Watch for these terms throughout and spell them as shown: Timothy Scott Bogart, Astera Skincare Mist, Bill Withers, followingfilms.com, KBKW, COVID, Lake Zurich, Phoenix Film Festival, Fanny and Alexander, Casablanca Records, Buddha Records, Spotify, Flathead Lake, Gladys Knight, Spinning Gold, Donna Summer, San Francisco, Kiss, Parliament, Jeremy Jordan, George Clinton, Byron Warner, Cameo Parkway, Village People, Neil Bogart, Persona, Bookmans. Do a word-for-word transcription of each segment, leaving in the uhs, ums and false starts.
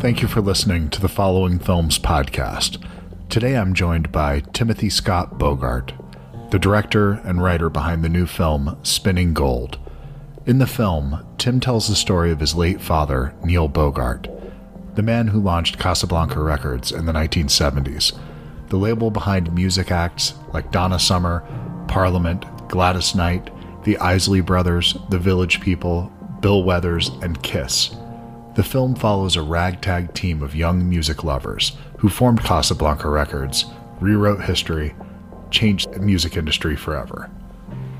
Thank you for listening to the Following Films podcast. Today I'm joined by Timothy Scott Bogart, the director and writer behind the new film Spinning Gold. In the film, Tim tells the story of his late father, Neil Bogart, the man who launched Casablanca Records in the nineteen seventies, the label behind music acts like Donna Summer, Parliament, Gladys Knight, the Isley Brothers, the Village People, Bill Withers, and Kiss. The film follows a ragtag team of young music lovers who formed Casablanca Records, rewrote history, changed the music industry forever.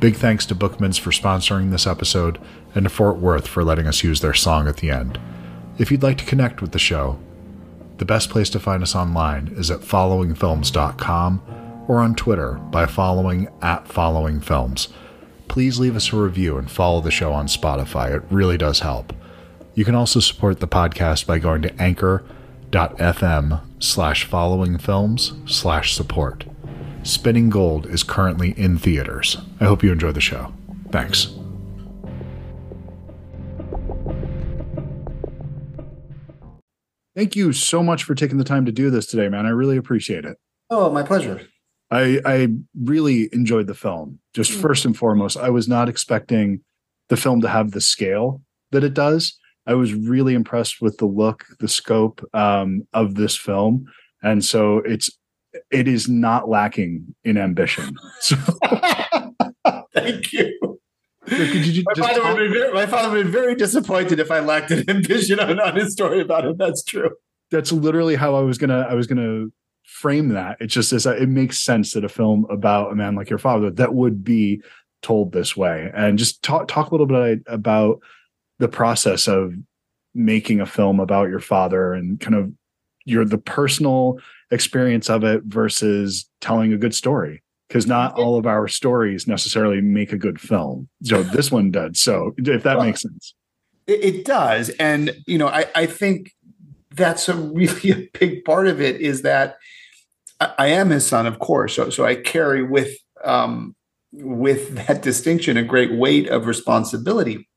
Big thanks to Bookmans for sponsoring this episode and to Fort Worth for letting us use their song at the end. If you'd like to connect with the show, the best place to find us online is at following films dot com or on Twitter by following at followingfilms. Please leave us a review and follow the show on Spotify. It really does help. You can also support the podcast by going to anchor dot f m slash following films slash support. Spinning Gold is currently in theaters. I hope you enjoy the show. Thanks. Thank you so much for taking the time to do this today, man. I really appreciate it. Oh, my pleasure. I, I really enjoyed the film. Just mm. first and foremost, I was not expecting the film to have the scale that it does. I was really impressed with the look, the scope um, of this film. And so it's it is not lacking in ambition. So. Thank you. Could you my, just father would be very, my father would be very disappointed if I lacked an ambition on, on his story about him. That's true. That's literally how I was gonna I was gonna frame that. It's just this. It makes sense that a film about a man like your father that would be told this way. And just talk talk a little bit about the process of making a film about your father and kind of your the personal experience of it versus telling a good story. Because not all of our stories necessarily make a good film. So this one does. So if that well, makes sense. It does. And, you know, I, I think that's a really a big part of it is that I, I am his son, of course. So so I carry with um, with that distinction a great weight of responsibility.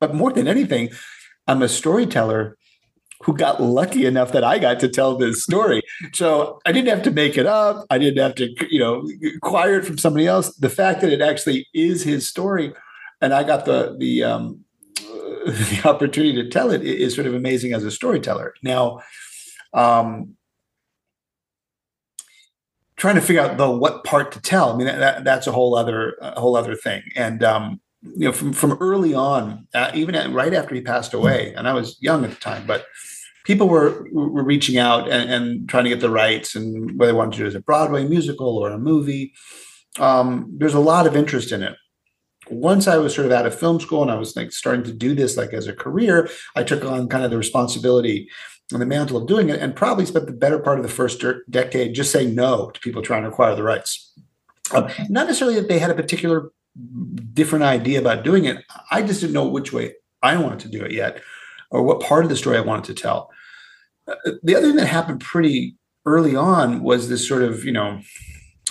But more than anything, I'm a storyteller who got lucky enough that I got to tell this story. So I didn't have to make it up. I didn't have to, you know, acquire it from somebody else. The fact that it actually is his story and I got the the, um, the opportunity to tell it is sort of amazing as a storyteller. Now, um, trying to figure out the what part to tell, I mean, that, that's a whole other a whole other thing. And, um, you know, from, from early on, uh, even at, right after he passed away, and I was young at the time, but people were were reaching out and, and trying to get the rights and whether they wanted to do it as a Broadway musical or a movie. Um, there's a lot of interest in it. Once I was sort of out of film school and I was like starting to do this like as a career, I took on kind of the responsibility and the mantle of doing it and probably spent the better part of the first de- decade just saying no to people trying to acquire the rights. Um, not necessarily that they had a particular different idea about doing it. I just didn't know which way I wanted to do it yet or what part of the story I wanted to tell. Uh, the other thing that happened pretty early on was this sort of, you know,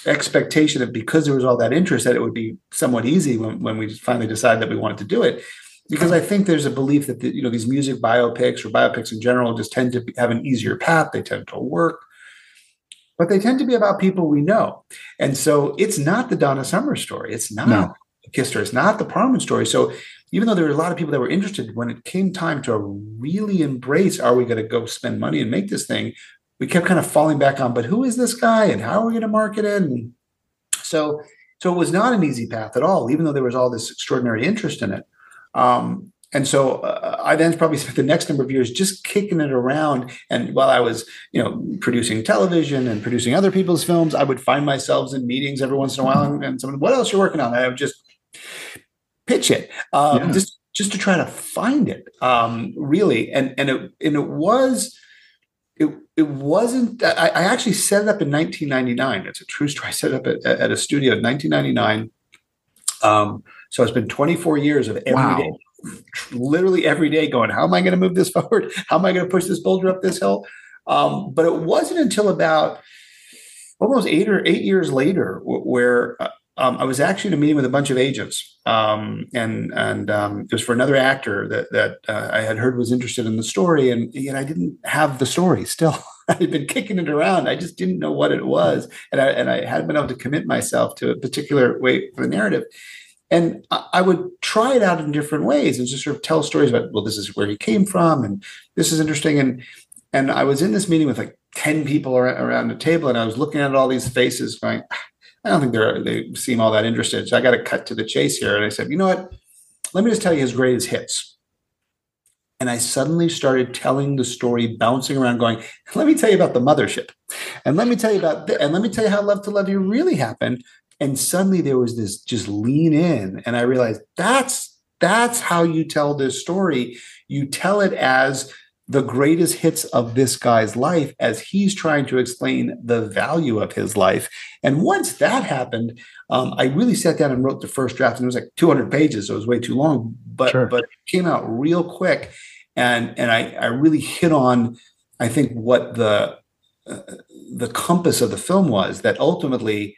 expectation that because there was all that interest that it would be somewhat easy when, when we finally decided that we wanted to do it. Because I think there's a belief that, the, you know, these music biopics or biopics in general just tend to have an easier path. They tend to work. But they tend to be about people we know. And so it's not the Donna Summer story. It's not no. the Kiss story. It's not the Parliament story. So even though there were a lot of people that were interested, when it came time to really embrace, are we going to go spend money and make this thing? We kept kind of falling back on, but who is this guy and how are we going to market it? And so, so it was not an easy path at all, even though there was all this extraordinary interest in it. Um, And so uh, I then probably spent the next number of years just kicking it around. And while I was, you know, producing television and producing other people's films, I would find myself in meetings every once in a while. And, and someone, what else you're working on? And I would just pitch it um, yeah. just, just to try to find it um, really. And, and it, and it was, it, it wasn't, I, I actually set it up in nineteen ninety-nine. It's a true story. I set it up at, at a studio in nineteen ninety-nine. Um, so it's been twenty-four years of every wow. day. Literally every day going, how am I going to move this forward? How am I going to push this boulder up this hill? Um, but it wasn't until about almost eight or eight years later where um, I was actually in a meeting with a bunch of agents, um, and and um, it was for another actor that that uh, I had heard was interested in the story, and yet I didn't have the story still. I had been kicking it around. I just didn't know what it was, and I and I hadn't been able to commit myself to a particular way for the narrative. And I would try it out in different ways and just sort of tell stories about, well, this is where he came from, and this is interesting. And and I was in this meeting with like ten people around the table, and I was looking at all these faces going, I don't think they're, they seem all that interested. So I got to cut to the chase here. And I said, you know what? Let me just tell you his greatest hits. And I suddenly started telling the story, bouncing around, going, let me tell you about the mothership. And let me tell you about, th- and let me tell you how Love to Love You really happened. And suddenly there was this just lean in. And I realized that's, that's how you tell this story. You tell it as the greatest hits of this guy's life as he's trying to explain the value of his life. And once that happened, um, I really sat down and wrote the first draft, and it was like two hundred pages. So it was way too long, but, sure. but it came out real quick. And, and I, I really hit on, I think, what the, uh, the compass of the film was, that ultimately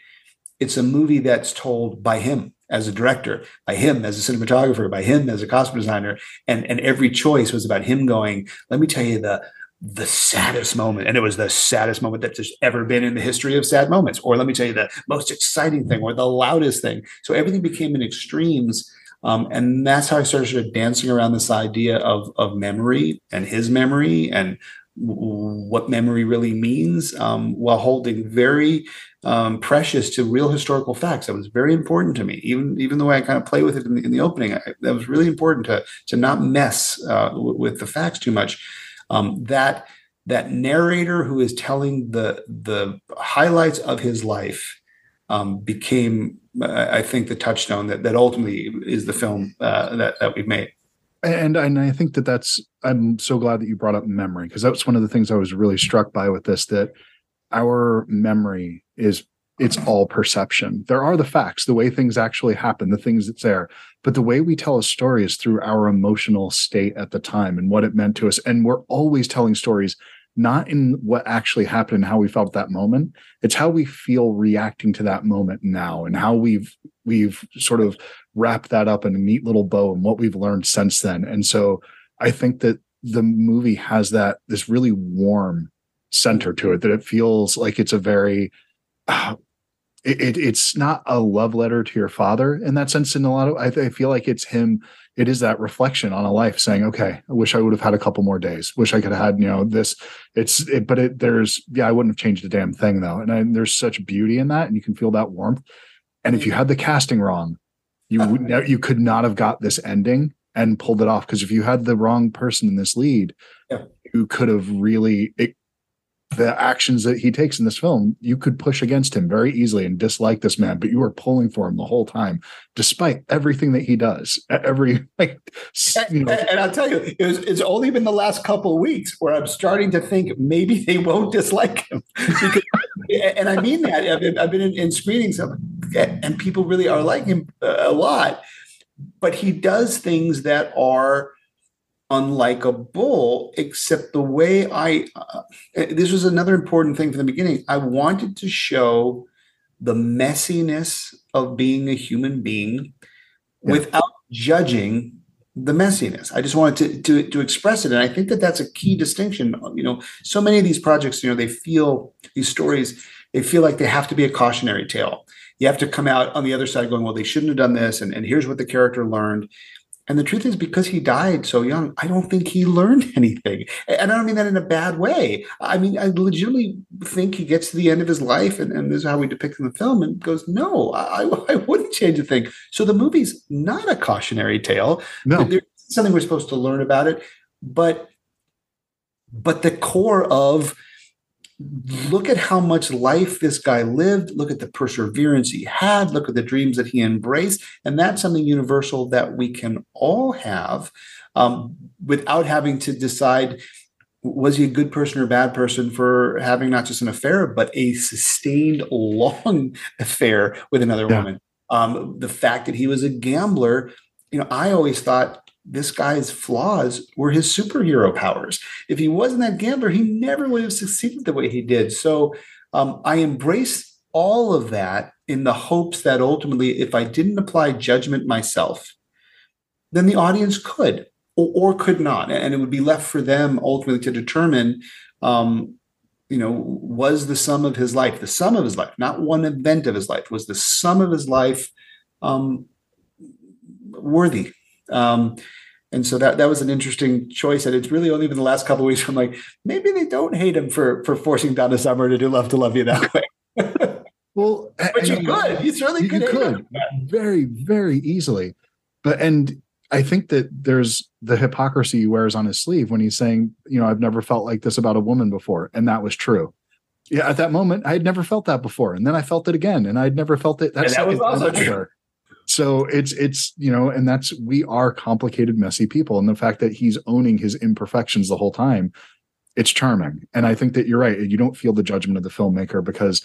it's a movie that's told by him as a director, by him as a cinematographer, by him as a costume designer. And, and every choice was about him going, let me tell you the, the saddest moment. And it was the saddest moment that there's ever been in the history of sad moments. Or let me tell you the most exciting thing, or the loudest thing. So everything became in extremes. Um, and that's how I started sort of dancing around this idea of, of memory and his memory and what memory really means, um, while holding very um, precious to real historical facts. That was very important to me. Even even the way I kind of play with it in the, in the opening, I, that was really important to to not mess uh, w- with the facts too much. Um, that that narrator who is telling the the highlights of his life um, became, uh, I think, the touchstone that that ultimately is the film uh, that that we've made. And, and I think that that's, I'm so glad that you brought up memory, because that was one of the things I was really struck by with this, that our memory is, it's all perception. There are the facts, the way things actually happen, the things that's there, but the way we tell a story is through our emotional state at the time and what it meant to us. And we're always telling stories, not in what actually happened and how we felt that moment. It's how we feel reacting to that moment now, and how we've, we've sort of wrapped that up in a neat little bow, and what we've learned since then. And so I think that the movie has that, this really warm center to it, that it feels like it's a very, uh, it, it, it's not a love letter to your father in that sense. In a lot of, I, I feel like it's him. It is that reflection on a life, saying, okay, I wish I would have had a couple more days. Wish I could have had, you know, this it's, it, but it, there's, yeah, I wouldn't have changed a damn thing though. And I, there's such beauty in that, and you can feel that warmth. And if you had the casting wrong, you would, you could not have got this ending and pulled it off. Because if you had the wrong person in this lead, yeah. you could have really, it, the actions that he takes in this film, you could push against him very easily and dislike this man, but you were pulling for him the whole time, despite everything that he does. Every like, you know. and, and I'll tell you, it was, it's only been the last couple of weeks where I'm starting to think maybe they won't dislike him. Because, and I mean that. I've been, I've been in, in screenings, and people really are liking him a lot, but he does things that are unlikable, except the way I, uh, this was another important thing from the beginning. I wanted to show the messiness of being a human being yeah. without judging the messiness. I just wanted to, to, to express it. And I think that that's a key distinction. You know, so many of these projects, you know, they feel these stories, they feel like they have to be a cautionary tale. You have to come out on the other side going, well, they shouldn't have done this. And, and here's what the character learned. And the truth is, because he died so young, I don't think he learned anything. And I don't mean that in a bad way. I mean, I legitimately think he gets to the end of his life, and, and this is how we depict in the film, and goes, no, I, I wouldn't change a thing. So the movie's not a cautionary tale. No. There's something we're supposed to learn about it. But, but the core of, look at how much life this guy lived. Look at the perseverance he had. Look at the dreams that he embraced. And that's something universal that we can all have, um, without having to decide, was he a good person or a bad person for having not just an affair, but a sustained long affair with another yeah. woman. Um, the fact that he was a gambler, you know, I always thought, this guy's flaws were his superhero powers. If he wasn't that gambler, he never would have succeeded the way he did. So um, I embrace all of that in the hopes that ultimately, if I didn't apply judgment myself, then the audience could or, or could not. And it would be left for them ultimately to determine, um, you know, was the sum of his life, the sum of his life, not one event of his life, was the sum of his life um, worthy? Um, and so that that was an interesting choice. And it's really only been the last couple of weeks I'm like, maybe they don't hate him for for forcing Donna Summer to do Love to Love You that way. Well, but you, you could. You certainly could. You could very, very easily. But and I think that there's the hypocrisy he wears on his sleeve when he's saying, you know, I've never felt like this about a woman before. And that was true. Yeah. At that moment, I had never felt that before. And then I felt it again. And I'd never felt it. That's, and that was also true. So it's, it's, you know, and that's, we are complicated, messy people. And the fact that he's owning his imperfections the whole time, it's charming. And I think that you're right. You don't feel the judgment of the filmmaker, because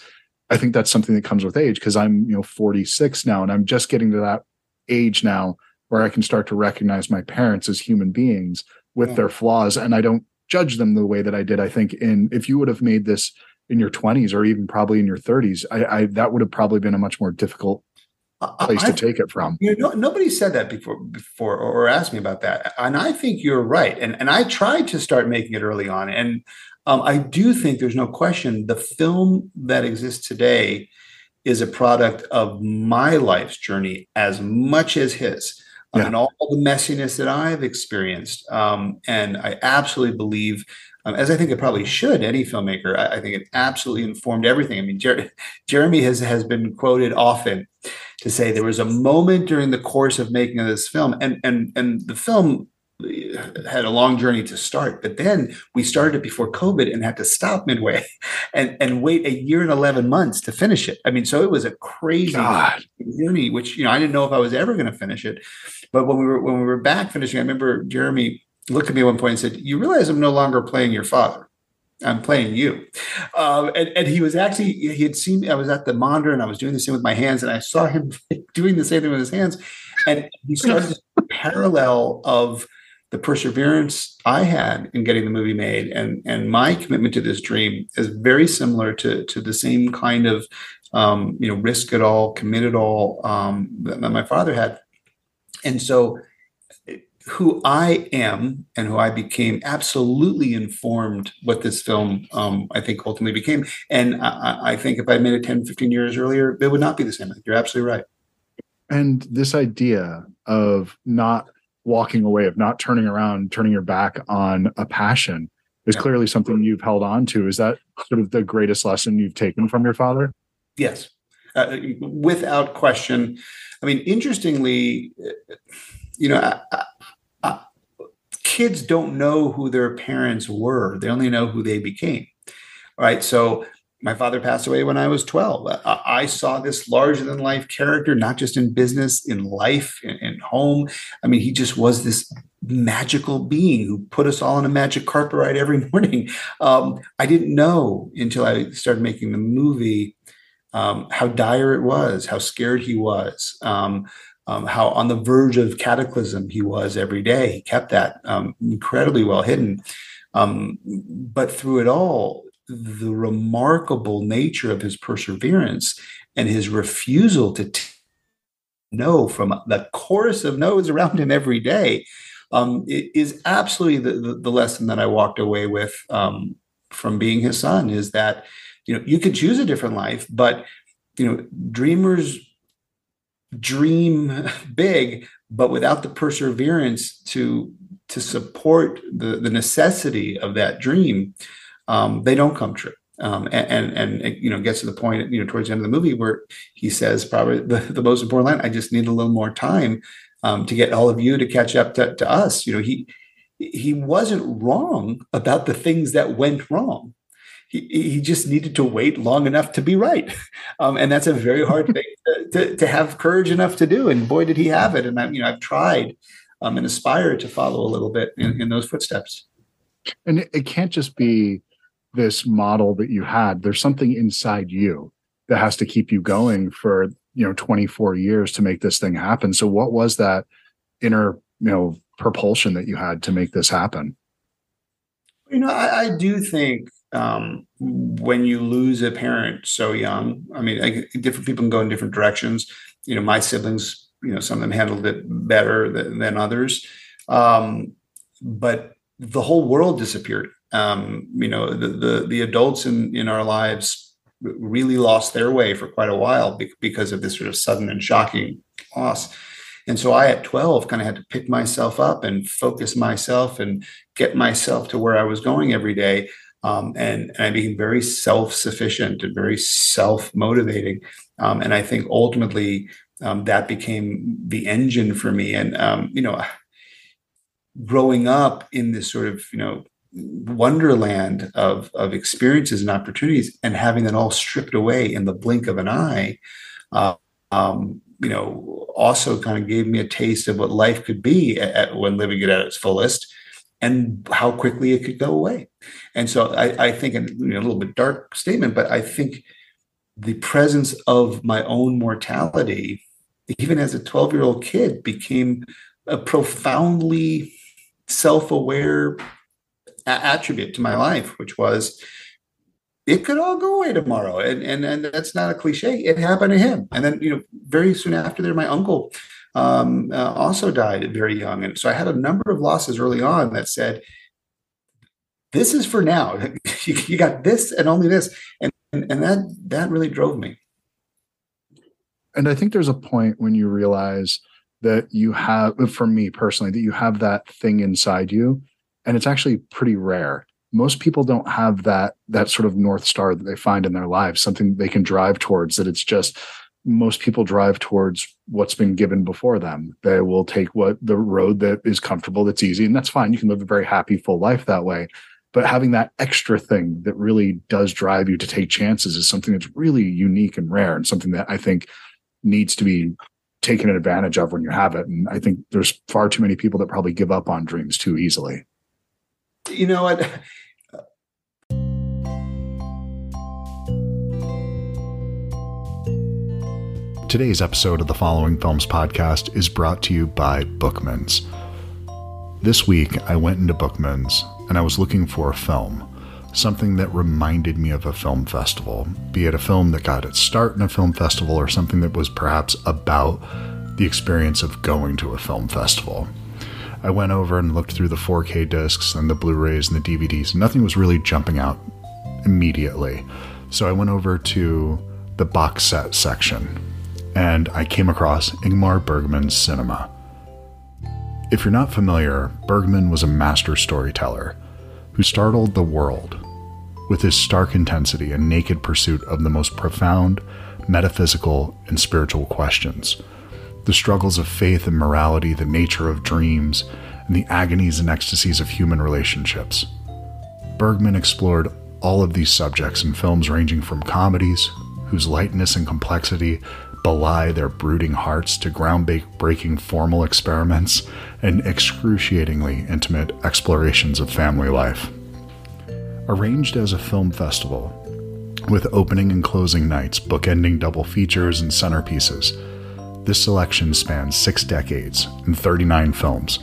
I think that's something that comes with age. Cause I'm, you know, forty-six now, and I'm just getting to that age now where I can start to recognize my parents as human beings with yeah. their flaws. And I don't judge them the way that I did. I think in, if you would have made this in your twenties or even probably in your thirties, I, I that would have probably been a much more difficult place I, to take it from. You know, nobody said that before, before or asked me about that. And I think you're right. And, and I tried to start making it early on. And um, I do think there's no question the film that exists today is a product of my life's journey as much as his. Yeah. And all the messiness that I've experienced. Um, and I absolutely believe, um, as I think it probably should, any filmmaker, I, I think it absolutely informed everything. I mean, Jer- Jeremy has, has been quoted often to say there was a moment during the course of making this film, and, and, and the film had a long journey to start, but then we started it before COVID and had to stop midway and, and wait a year and eleven months to finish it. I mean, so it was a crazy God. journey, which, you know, I didn't know if I was ever going to finish it. But when we were, when we were back finishing, I remember Jeremy looked at me at one point and said, you realize I'm no longer playing your father. I'm playing you. Um, and, and he was actually, he had seen me, I was at the monitor and I was doing the same with my hands, and I saw him doing the same thing with his hands. And he started this parallel of the perseverance I had in getting the movie made, and and my commitment to this dream is very similar to to the same kind of um, you know risk it all, commit it all um, that my father had. And so, who I am and who I became absolutely informed what this film um, I think ultimately became. And I, I think if I made it ten, fifteen years earlier, it would not be the same. You're absolutely right. And this idea of not walking away, of not turning around, turning your back on a passion is yeah. clearly something you've held on to. Is that sort of the greatest lesson you've taken from your father? Yes, uh, without question. I mean, interestingly, you know, I, I, I, kids don't know who their parents were. They only know who they became. All right. So my father passed away when I was twelve. I, I saw this larger than life character, not just in business, in life, in, in home. I mean, he just was this magical being who put us all on a magic carpet ride every morning. Um, I didn't know until I started making the movie um, how dire it was, how scared he was, um, um, how on the verge of cataclysm he was every day. He kept that um, incredibly well hidden. Um, but through it all, the remarkable nature of his perseverance and his refusal to t- know from the chorus of no's around him every day um, is absolutely the, the, the lesson that I walked away with um, from being his son, is that, you know, you could choose a different life, but, you know, dreamers dream big, but without the perseverance to, to support the, the necessity of that dream, Um, they don't come true. Um, and, and, and, you know, gets to the point, you know, towards the end of the movie where he says probably the, the most important line, I just need a little more time um, to get all of you to catch up to, to us. You know, he, he wasn't wrong about the things that went wrong. He, he just needed to wait long enough to be right. Um, and that's a very hard thing to, to, to have courage enough to do. And boy, did he have it. And I, you know, I've tried um, and aspired to follow a little bit in, in those footsteps. And it can't just be this model that you had. There's something inside you that has to keep you going for, you know, twenty-four years to make this thing happen. So what was that inner, you know, propulsion that you had to make this happen? You know, I, I do think um, when you lose a parent so young, I mean, I, different people can go in different directions. You know, my siblings, you know, some of them handled it better than, than others. Um, but the whole world disappeared. Um, you know, the, the, the adults in, in our lives really lost their way for quite a while because of this sort of sudden and shocking loss. And so I, at twelve, kind of had to pick myself up and focus myself and get myself to where I was going every day. Um, and, and I became very self-sufficient and very self-motivating. Um, and I think ultimately um, that became the engine for me. And, um, you know, growing up in this sort of, you know, wonderland of, of experiences and opportunities and having it all stripped away in the blink of an eye, uh, um, you know, also kind of gave me a taste of what life could be at, when living it at its fullest and how quickly it could go away. And so I, I think, and, you know, a little bit dark statement, but I think the presence of my own mortality, even as a twelve-year-old kid, became a profoundly self-aware attribute to my life, which was, it could all go away tomorrow. And, and, and that's not a cliche. It happened to him. And then, you know, very soon after there, my uncle um, uh, also died very young. And so I had a number of losses early on that said, this is for now. you, you got this and only this. And, and, and that, that really drove me. And I think there's a point when you realize that you have, for me personally, that you have that thing inside you. And it's actually pretty rare. Most people don't have that that sort of North Star that they find in their lives, something they can drive towards, that it's just, most people drive towards what's been given before them. They will take what the road that is comfortable, that's easy, and that's fine. You can live a very happy, full life that way. But having that extra thing that really does drive you to take chances is something that's really unique and rare, and something that I think needs to be taken advantage of when you have it. And I think there's far too many people that probably give up on dreams too easily. You know what? Today's episode of the Following Films podcast is brought to you by Bookmans. This week, I went into Bookmans and I was looking for a film, something that reminded me of a film festival, be it a film that got its start in a film festival or something that was perhaps about the experience of going to a film festival. I went over and looked through the four K discs and the Blu-rays and the D V Ds. Nothing was really jumping out immediately. So I went over to the box set section and I came across Ingmar Bergman's cinema. If you're not familiar, Bergman was a master storyteller who startled the world with his stark intensity and naked pursuit of the most profound metaphysical and spiritual questions. The struggles of faith and morality, the nature of dreams, and the agonies and ecstasies of human relationships. Bergman explored all of these subjects in films ranging from comedies, whose lightness and complexity belie their brooding hearts, to groundbreaking formal experiments and excruciatingly intimate explorations of family life. Arranged as a film festival, with opening and closing nights, bookending double features and centerpieces, this selection spans six decades and thirty-nine films,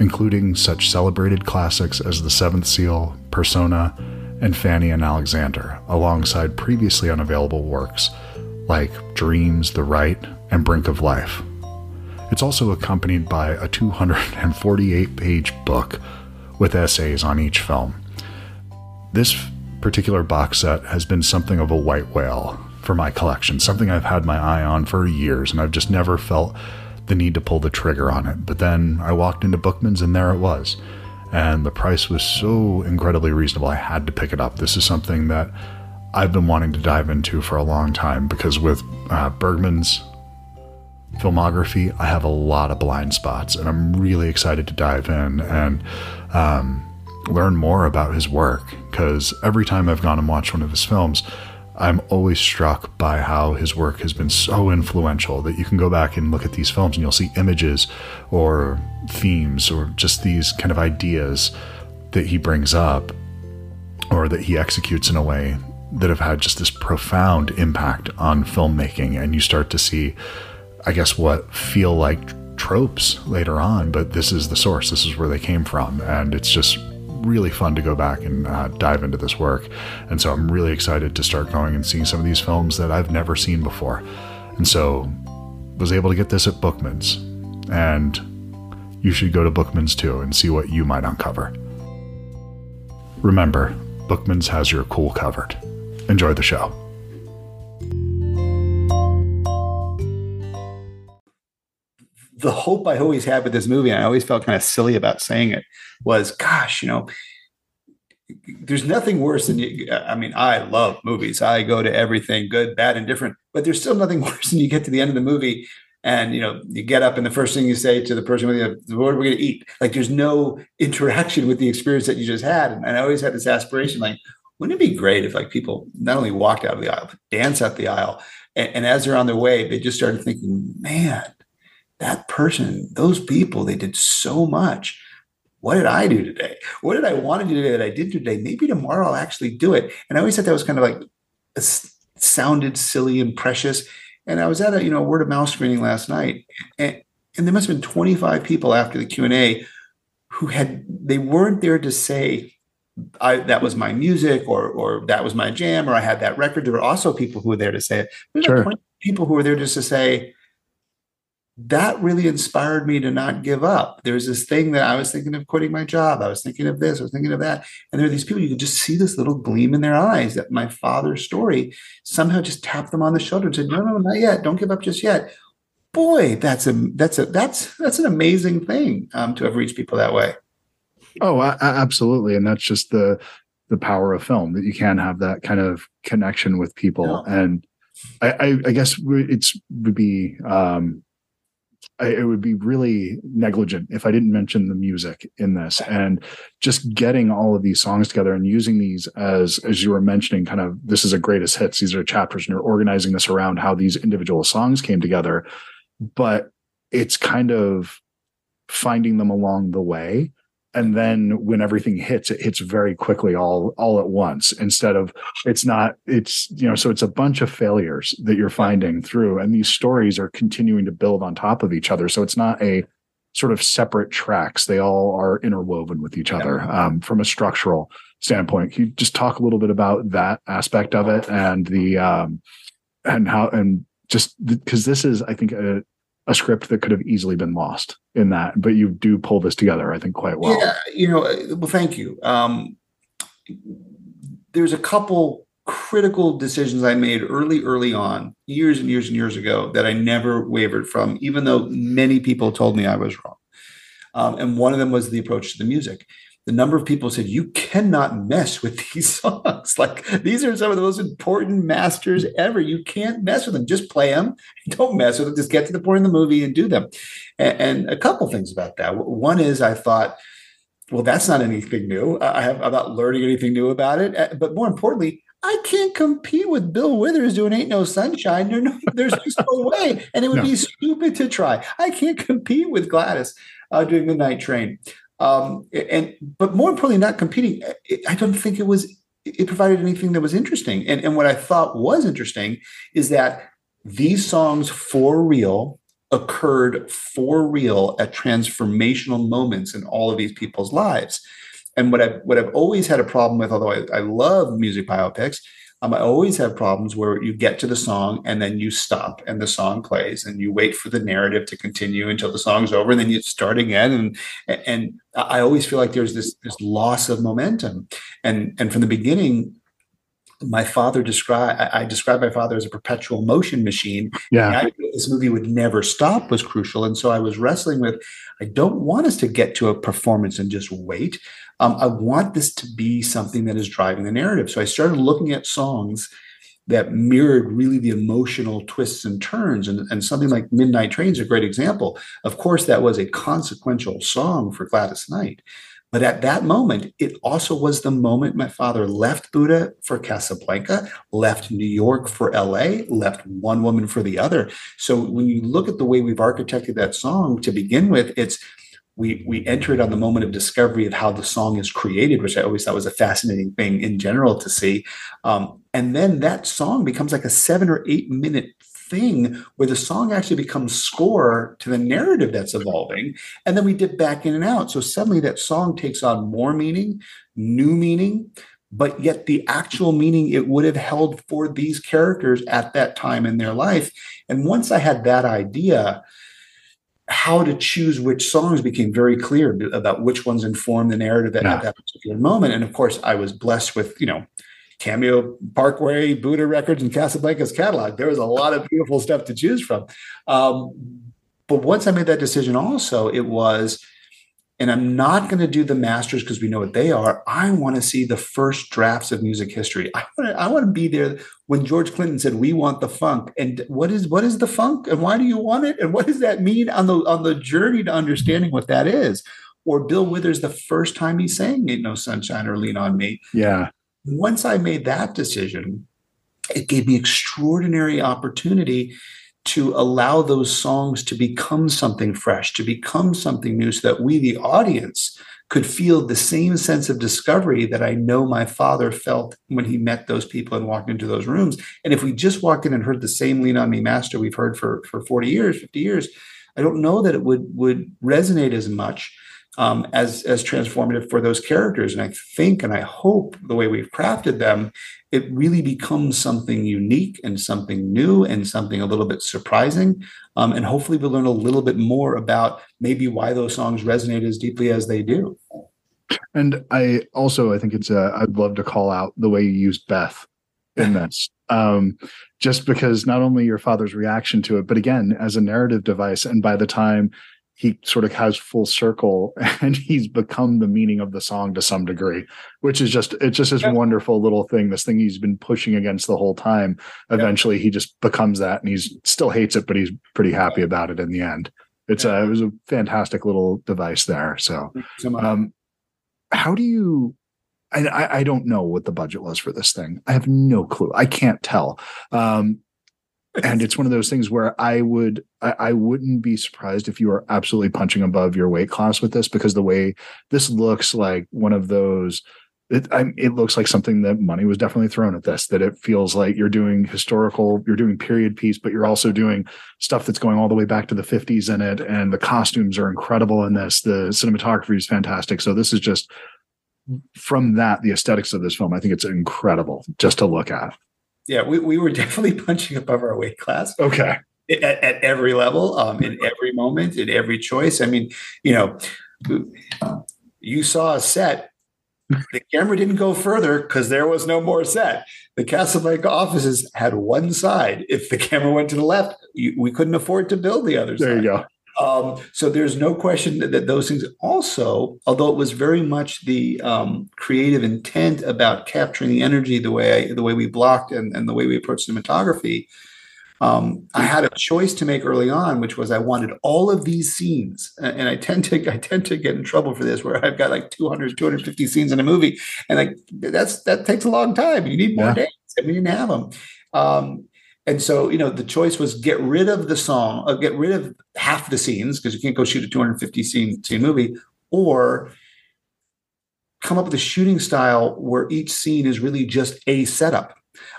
including such celebrated classics as The Seventh Seal, Persona, and Fanny and Alexander, alongside previously unavailable works like Dreams, The Right, and Brink of Life. It's also accompanied by a two hundred forty-eight page book with essays on each film. This particular box set has been something of a white whale for my collection, something I've had my eye on for years, and I've just never felt the need to pull the trigger on it. But then I walked into Bookman's and there it was. And the price was so incredibly reasonable, I had to pick it up. This is something that I've been wanting to dive into for a long time, because with uh, Bergman's filmography, I have a lot of blind spots, and I'm really excited to dive in and um, learn more about his work, because every time I've gone and watched one of his films, I'm always struck by how his work has been so influential that you can go back and look at these films and you'll see images or themes or just these kind of ideas that he brings up or that he executes in a way that have had just this profound impact on filmmaking. And you start to see, I guess, what feel like tropes later on, but this is the source. This is where they came from. And it's just really fun to go back and uh, dive into this work. And so I'm really excited to start going and seeing some of these films that I've never seen before. And so was able to get this at Bookmans, and you should go to Bookmans too and see what you might uncover. Remember, Bookmans has your cool covered. Enjoy the show. The hope I always had with this movie, and I always felt kind of silly about saying it, was, gosh, you know, there's nothing worse than, you, I mean, I love movies. I go to everything, good, bad, and different, but there's still nothing worse than you get to the end of the movie and, you know, you get up and the first thing you say to the person with you, what are we going to eat? Like, there's no interaction with the experience that you just had. And I always had this aspiration, like, wouldn't it be great if, like, people not only walked out of the aisle, but danced out the aisle. And, and as they're on their way, they just started thinking, man, that person, those people, they did so much. What did I do today? What did I want to do today that I did today? Maybe tomorrow I'll actually do it. And I always thought that was kind of like, it sounded silly and precious. And I was at a, you know, word of mouth screening last night, and, and there must have been twenty-five people after the Q and A who had, they weren't there to say, I, that was my music, or or that was my jam, or I had that record. There were also people who were there to say it. There were sure. twenty people who were there just to say, that really inspired me to not give up. There's this thing that I was thinking of quitting my job. I was thinking of this. I was thinking of that. And there are these people, you can just see this little gleam in their eyes that my father's story somehow just tapped them on the shoulder and said, no, no, not yet. Don't give up just yet. Boy, that's a, that's a, that's, that's an amazing thing um, to have reached people that way. Oh, I, I absolutely. And that's just the, the power of film, that you can have that kind of connection with people. Yeah. And I, I, I guess it's would be, um, I, it would be really negligent if I didn't mention the music in this, and just getting all of these songs together and using these as, as you were mentioning, kind of, this is a greatest hits. These are chapters, and you're organizing this around how these individual songs came together, but it's kind of finding them along the way. And then when everything hits, it hits very quickly all, all at once, instead of it's not, it's, you know, so it's a bunch of failures that you're finding through. And these stories are continuing to build on top of each other. So it's not a sort of separate tracks. They all are interwoven with each other um, from a structural standpoint. Can you just talk a little bit about that aspect of it, and the, um, and how, and just because this is, I think, a, a script that could have easily been lost in that, but you do pull this together, I think, quite well. Yeah, you know, well, thank you. Um, there's a couple critical decisions I made early, early on, years and years and years ago, that I never wavered from, even though many people told me I was wrong. Um, and one of them was the approach to the music. The number of people said, you cannot mess with these songs. Like, these are some of the most important masters ever. You can't mess with them. Just play them. Don't mess with them. Just get to the point in the movie and do them. And, and a couple things about that. One is, I thought, well, that's not anything new. I have, I'm not learning anything new about it. But more importantly, I can't compete with Bill Withers doing Ain't No Sunshine. There no, there's just no way. And it would no. be stupid to try. I can't compete with Gladys uh, doing Midnight Train. Um, and, but more importantly, not competing, I don't think it was, it provided anything that was interesting. And, and what I thought was interesting is that these songs for real occurred for real at transformational moments in all of these people's lives. And what I've, what I've always had a problem with, although I, I love music biopics, um, I always have problems where you get to the song and then you stop and the song plays and you wait for the narrative to continue until the song's over, and then you start again. And, and I always feel like there's this, this loss of momentum. And, and from the beginning, my father described, I, I described my father as a perpetual motion machine. Yeah. I, this movie would never stop was crucial. And so I was wrestling with, I don't want us to get to a performance and just wait. Um, I want this to be something that is driving the narrative. So I started looking at songs that mirrored really the emotional twists and turns. And, and something like Midnight Train is a great example. Of course, that was a consequential song for Gladys Knight. But at that moment, it also was the moment my father left Buddha for Casablanca, left New York for L A, left one woman for the other. So when you look at the way we've architected that song to begin with, it's we we enter it on the moment of discovery of how the song is created, which I always thought was a fascinating thing in general to see. Um, and then that song becomes like a seven or eight minute thing where the song actually becomes score to the narrative that's evolving. And then we dip back in and out. So suddenly that song takes on more meaning, new meaning, but yet the actual meaning it would have held for these characters at that time in their life. And once I had that idea, how to choose which songs became very clear about which ones informed the narrative at, yeah. at that particular moment. And of course, I was blessed with, you know, Cameo Parkway, Buddha Records, and Casablanca's catalog. There was a lot of beautiful stuff to choose from. Um, but once I made that decision also, it was, and I'm not going to do the masters because we know what they are. I want to see the first drafts of music history. I want to, I want to be there when George Clinton said, "We want the funk." And what is what is the funk? And why do you want it? And what does that mean on the on the journey to understanding what that is? Or Bill Withers, the first time he sang "Ain't No Sunshine" or "Lean on Me." Yeah. Once I made that decision, it gave me extraordinary opportunity to allow those songs to become something fresh, to become something new, so that we, the audience, could feel the same sense of discovery that I know my father felt when he met those people and walked into those rooms. And if we just walked in and heard the same "Lean on Me" master we've heard for, for forty years, fifty years, I don't know that it would, would resonate as much um, as, as transformative for those characters. And I think, and I hope the way we've crafted them, it really becomes something unique and something new and something a little bit surprising. Um, and hopefully we'll learn a little bit more about maybe why those songs resonate as deeply as they do. And I also, I think it's a, I'd love to call out the way you used Beth in this, um, just because not only your father's reaction to it, but again, as a narrative device. And by the time he sort of has full circle and he's become the meaning of the song to some degree, which is just, it's just this yep. wonderful little thing, this thing he's been pushing against the whole time. Eventually yep. he just becomes that, and he's still hates it, but he's pretty happy about it in the end. It's yep. a, it was a fantastic little device there. So um, how do you, and I, I don't know what the budget was for this thing. I have no clue. I can't tell. Um, And it's one of those things where I would, I, I wouldn't be surprised if you are absolutely punching above your weight class with this, because the way this looks like one of those, it, I, it looks like something that money was definitely thrown at this, that it feels like you're doing historical, you're doing period piece, but you're also doing stuff that's going all the way back to the fifties in it. And the costumes are incredible in this. The cinematography is fantastic. So this is just, from that, the aesthetics of this film, I think it's incredible just to look at. Yeah, we, we were definitely punching above our weight class. Okay. At, at every level, um, in every moment, in every choice. I mean, you know, you saw a set. The camera didn't go further because there was no more set. The Casablanca offices had one side. If the camera went to the left, you, we couldn't afford to build the other there side. There you go. Um, so there's no question that, that those things also, although it was very much the um, creative intent about capturing the energy, the way I, the way we blocked and, and the way we approached cinematography, um, I had a choice to make early on, which was I wanted all of these scenes. And, and I tend to I tend to get in trouble for this, where I've got like two hundred, two hundred fifty scenes in a movie, and like that's that takes a long time. You need more yeah. days, and we didn't have them. Um, And so, you know, the choice was get rid of the song, or get rid of half the scenes, because you can't go shoot a two hundred fifty scene, scene movie, or come up with a shooting style where each scene is really just a setup.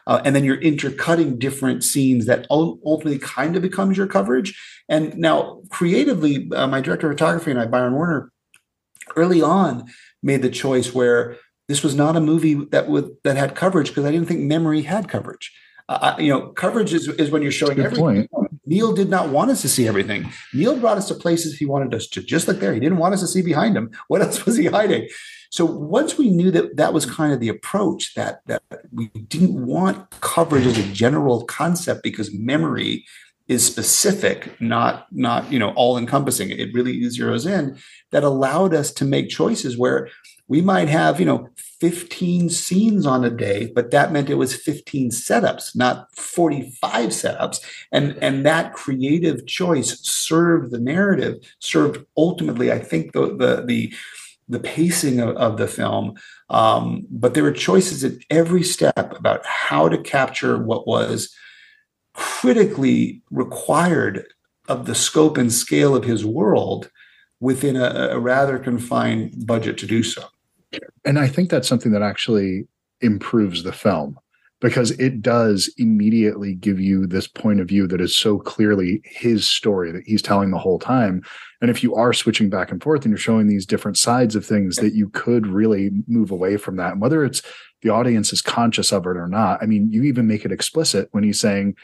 Uh, and then you're intercutting different scenes that ultimately kind of becomes your coverage. And now creatively, uh, my director of photography and I, Byron Warner, early on made the choice where this was not a movie that would, that had coverage, because I didn't think Memory had coverage. Uh, you know, coverage is, is when you're showing everything. Point. Neil did not want us to see everything. Neil brought us to places he wanted us to, just like there. He didn't want us to see behind him. What else was he hiding? So once we knew that that was kind of the approach, that that we didn't want coverage as a general concept, because Memory is specific, not, not you know, all-encompassing. It really zeroes in. That allowed us to make choices where we might have, you know, fifteen scenes on a day, but that meant it was fifteen setups, not forty-five setups. And, and that creative choice served the narrative, served ultimately, I think, the the the, the pacing of, of the film. Um, but there were choices at every step about how to capture what was critically required of the scope and scale of his world within a, a rather confined budget to do so. And I think that's something that actually improves the film. because it does immediately give you this point of view that is so clearly his story that he's telling the whole time. And if you are switching back and forth and you're showing these different sides of things, that you could really move away from that. And whether it's the audience is conscious of it or not, I mean, you even make it explicit when he's saying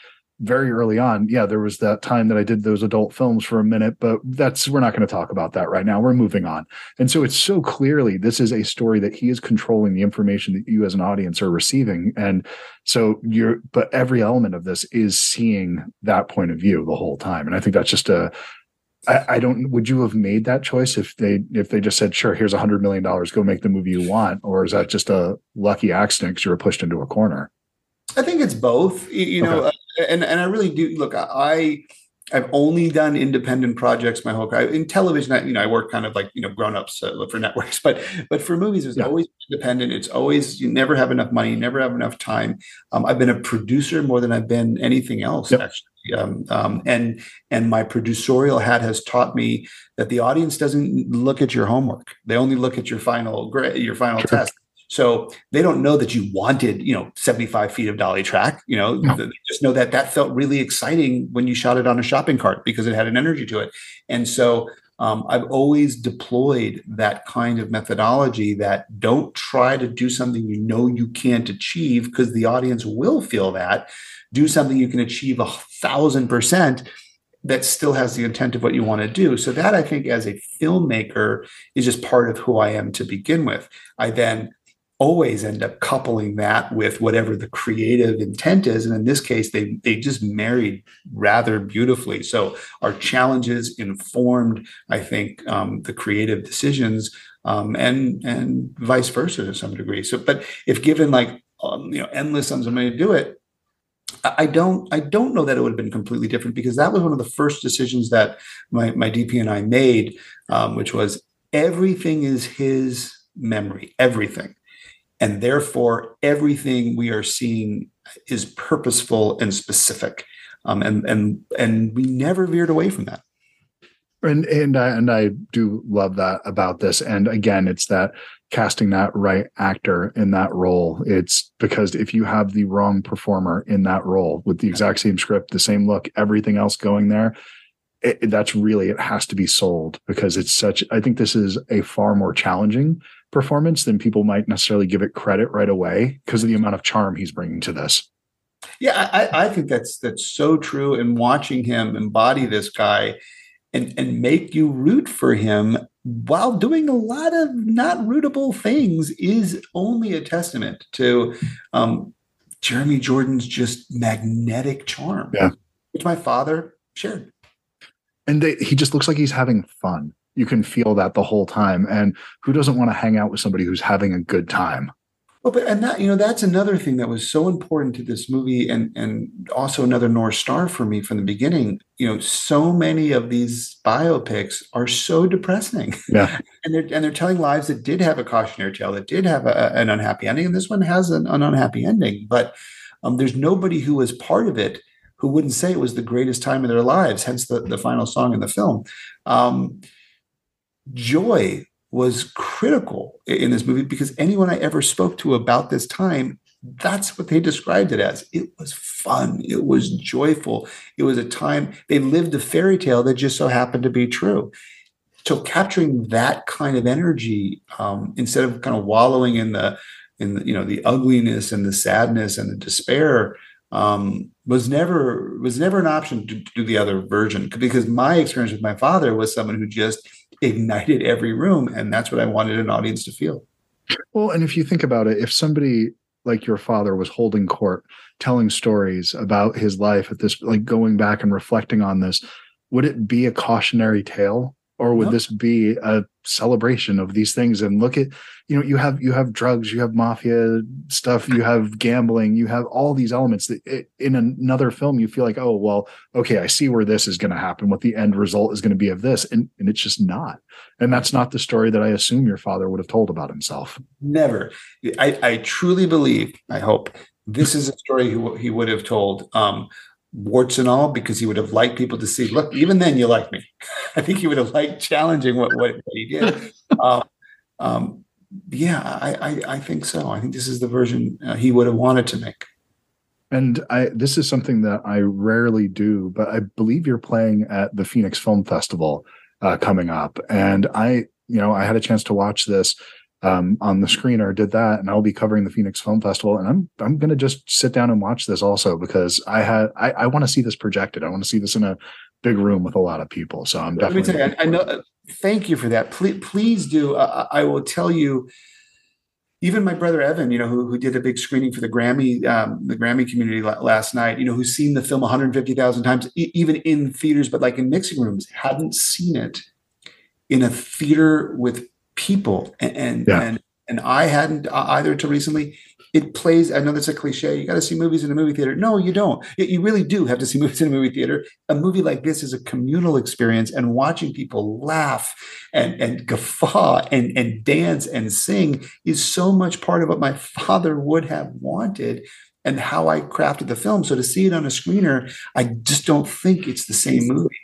very early on, yeah, there was that time that I did those adult films for a minute, but that's, we're not going to talk about that right now. We're moving on. And so it's so clearly, this is a story that he is controlling the information that you as an audience are receiving. And so you're, but every element of this is seeing that point of view the whole time. And I think that's just a, I, I don't, would you have made that choice if they, if they just said, sure, here's a hundred million dollars, go make the movie you want? Or is that just a lucky accident because you were pushed into a corner? I think it's both, you know, okay. uh, and, and I really do. Look, I, I've only done independent projects my whole career. In television, I, you know, I work kind of like, you know, grown-ups uh, for networks, but, but for movies, it's yeah. always independent. It's always, you never have enough money, you never have enough time. Um, I've been a producer more than I've been anything else, yep. actually. Um, um, and and my producerial hat has taught me that the audience doesn't look at your homework. They only look at your final grade, your final sure. test. So they don't know that you wanted, you know, seventy-five feet of dolly track, you know, no. They just know that that felt really exciting when you shot it on a shopping cart because it had an energy to it. And so um, I've always deployed that kind of methodology that don't try to do something you know you can't achieve because the audience will feel that. Do something you can achieve a thousand percent that still has the intent of what you want to do. So that, I think, as a filmmaker, is just part of who I am to begin with. I then always end up coupling that with whatever the creative intent is. And in this case, they they just married rather beautifully. So our challenges informed, I think, um, the creative decisions um, and and vice versa to some degree. So, but if given like, um, you know, endless sums of money to do it, I don't I don't know that it would have been completely different, because that was one of the first decisions that my, my D P and I made, um, which was everything is his memory, everything. And therefore, everything we are seeing is purposeful and specific. Um, and and and we never veered away from that. And and I, and I do love that about this. And again, it's that casting that right actor in that role. It's because if you have the wrong performer in that role with the exact same script, the same look, everything else going there, it, that's really, it has to be sold, because it's such, I think this is a far more challenging performance than people might necessarily give it credit right away because of the amount of charm he's bringing to this. Yeah, I, I think that's that's so true. And watching him embody this guy and, and make you root for him while doing a lot of not rootable things is only a testament to um, Jeremy Jordan's just magnetic charm, yeah. which my father shared. And they, he just looks like he's having fun. You can feel that the whole time. And who doesn't want to hang out with somebody who's having a good time? Well, but and that, you know, that's another thing that was so important to this movie, and and also another North Star for me from the beginning. You know, so many of these biopics are so depressing. Yeah. and they're and they're telling lives that did have a cautionary tale, that did have a, an unhappy ending. And this one has an, an unhappy ending, but um, there's nobody who was part of it who wouldn't say it was the greatest time of their lives, hence the, the final song in the film. Um, Joy was critical in this movie, because anyone I ever spoke to about this time, that's what they described it as. It was fun. It was joyful. It was a time they lived a fairy tale that just so happened to be true. So capturing that kind of energy, um, instead of kind of wallowing in the, in the, you know, the ugliness and the sadness and the despair, um, was never, was never an option to do the other version, because my experience with my father was someone who just ignited every room. And that's what I wanted an audience to feel. Well, and if you think about it, if somebody like your father was holding court, telling stories about his life at this, like going back and reflecting on this, would it be a cautionary tale? Or would no. this be a celebration of these things? And look at, you know, you have, you have drugs, you have mafia stuff, you have gambling, you have all these elements that it, in another film, you feel like, oh, well, okay, I see where this is going to happen, what the end result is going to be of this. And, and it's just not. And that's not the story that I assume your father would have told about himself. Never. I, I truly believe, I hope, this is a story he, he would have told, um, warts and all, because he would have liked people to see, look, even then you like me. I think he would have liked challenging what, what he did. Um, um, yeah, I, I, I think so. I think this is the version uh, he would have wanted to make. And I, this is something that I rarely do, but I believe you're playing at the Phoenix Film Festival uh, coming up. And I, you know, I had a chance to watch this um, on the screener, did that, and I'll be covering the Phoenix Film Festival. And I'm, I'm going to just sit down and watch this also, because I had, I, I want to see this projected. I want to see this in a big room with a lot of people. So I'm definitely. Let me tell you, I know. Uh, thank you for that. Please, please do. Uh, I will tell you. Even my brother Evan, you know, who who did a big screening for the Grammy, um, the Grammy community la- last night, you know, who's seen the film one hundred fifty thousand times, e- even in theaters, but like in mixing rooms, hadn't seen it in a theater with people, and and yeah. and, and I hadn't either till recently. It plays. I know that's a cliche. You got to see movies in a movie theater. No, you don't. You really do have to see movies in a movie theater. A movie like this is a communal experience, and watching people laugh and and guffaw and and dance and sing is so much part of what my father would have wanted, and how I crafted the film. So to see it on a screener, I just don't think it's the same movie.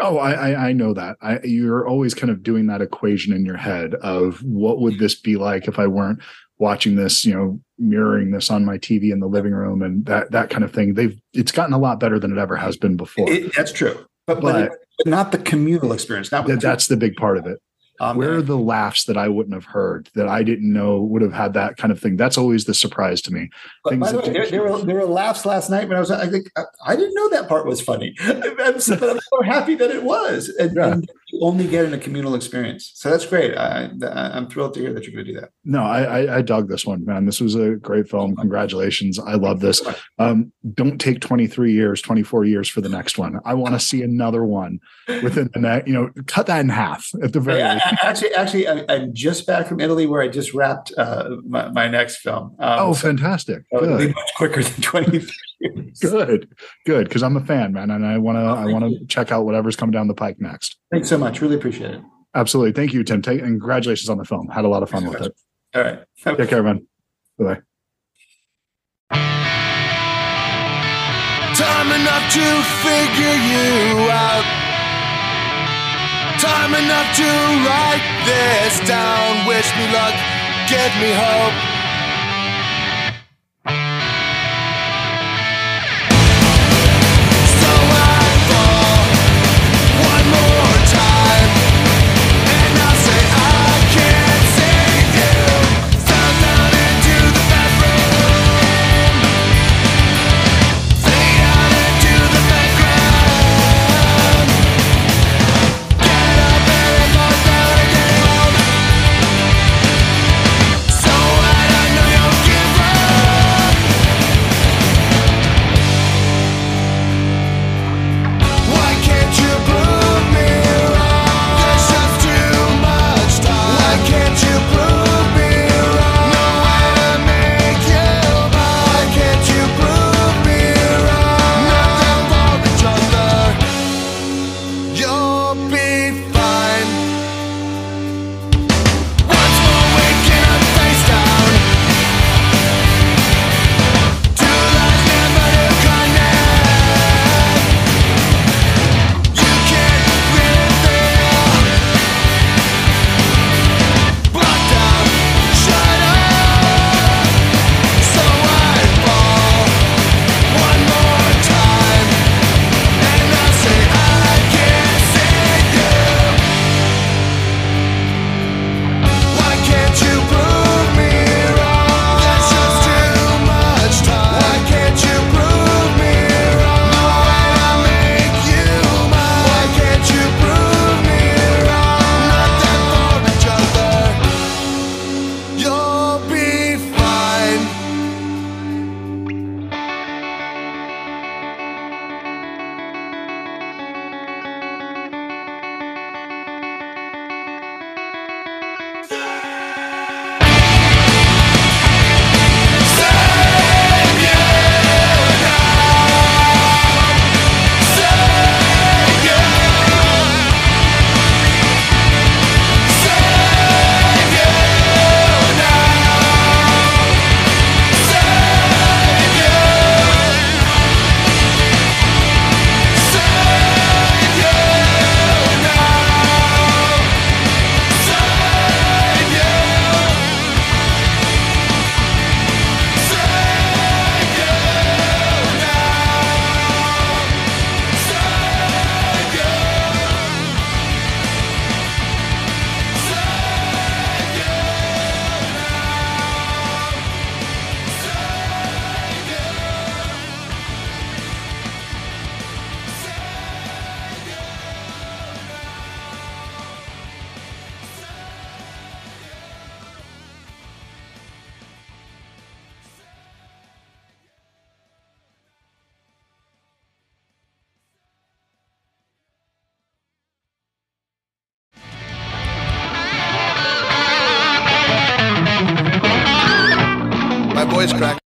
Oh, I, I know that. I, you're always kind of doing that equation in your head of what would this be like if I weren't watching this, you know, mirroring this on my T V in the living room and that that kind of thing. They've it's gotten a lot better than it ever has been before. It, that's true, but, but, but not the communal experience. Not that, that's the big part of it. Um, Where are the laughs that I wouldn't have heard, that I didn't know would have had that kind of thing? That's always the surprise to me. But by the way, there, there, were, there were laughs last night when I was, I think, I, I didn't know that part was funny. I'm so, but I'm so happy that it was. And, yeah. and you only get in a communal experience. So that's great. I, I, I'm thrilled to hear that you're going to do that. No, I, I, I dug this one, man. This was a great film. Congratulations. I love this. Um, don't take twenty-three years, twenty-four years for the next one. I want to see another one within the next, you know, cut that in half at the very least. Yeah. Actually, actually, I, I'm just back from Italy, where I just wrapped uh, my, my next film. Um, oh, so fantastic! It'll be much quicker than twenty-three years. Good, good, because I'm a fan, man, and I want to. Oh, I want to check out whatever's coming down the pike next. Thanks so much. Really appreciate it. Absolutely, thank you, Tim. Take, and congratulations on the film. Had a lot of fun Thanks with much. it. All right, take okay. care, man. Bye. Time enough to figure you out. Time enough to write this down. Wish me luck, give me hope. So I fall one more time, and I'll say I can't see you. Sound down into the background. Fade out into the background. So I always crack.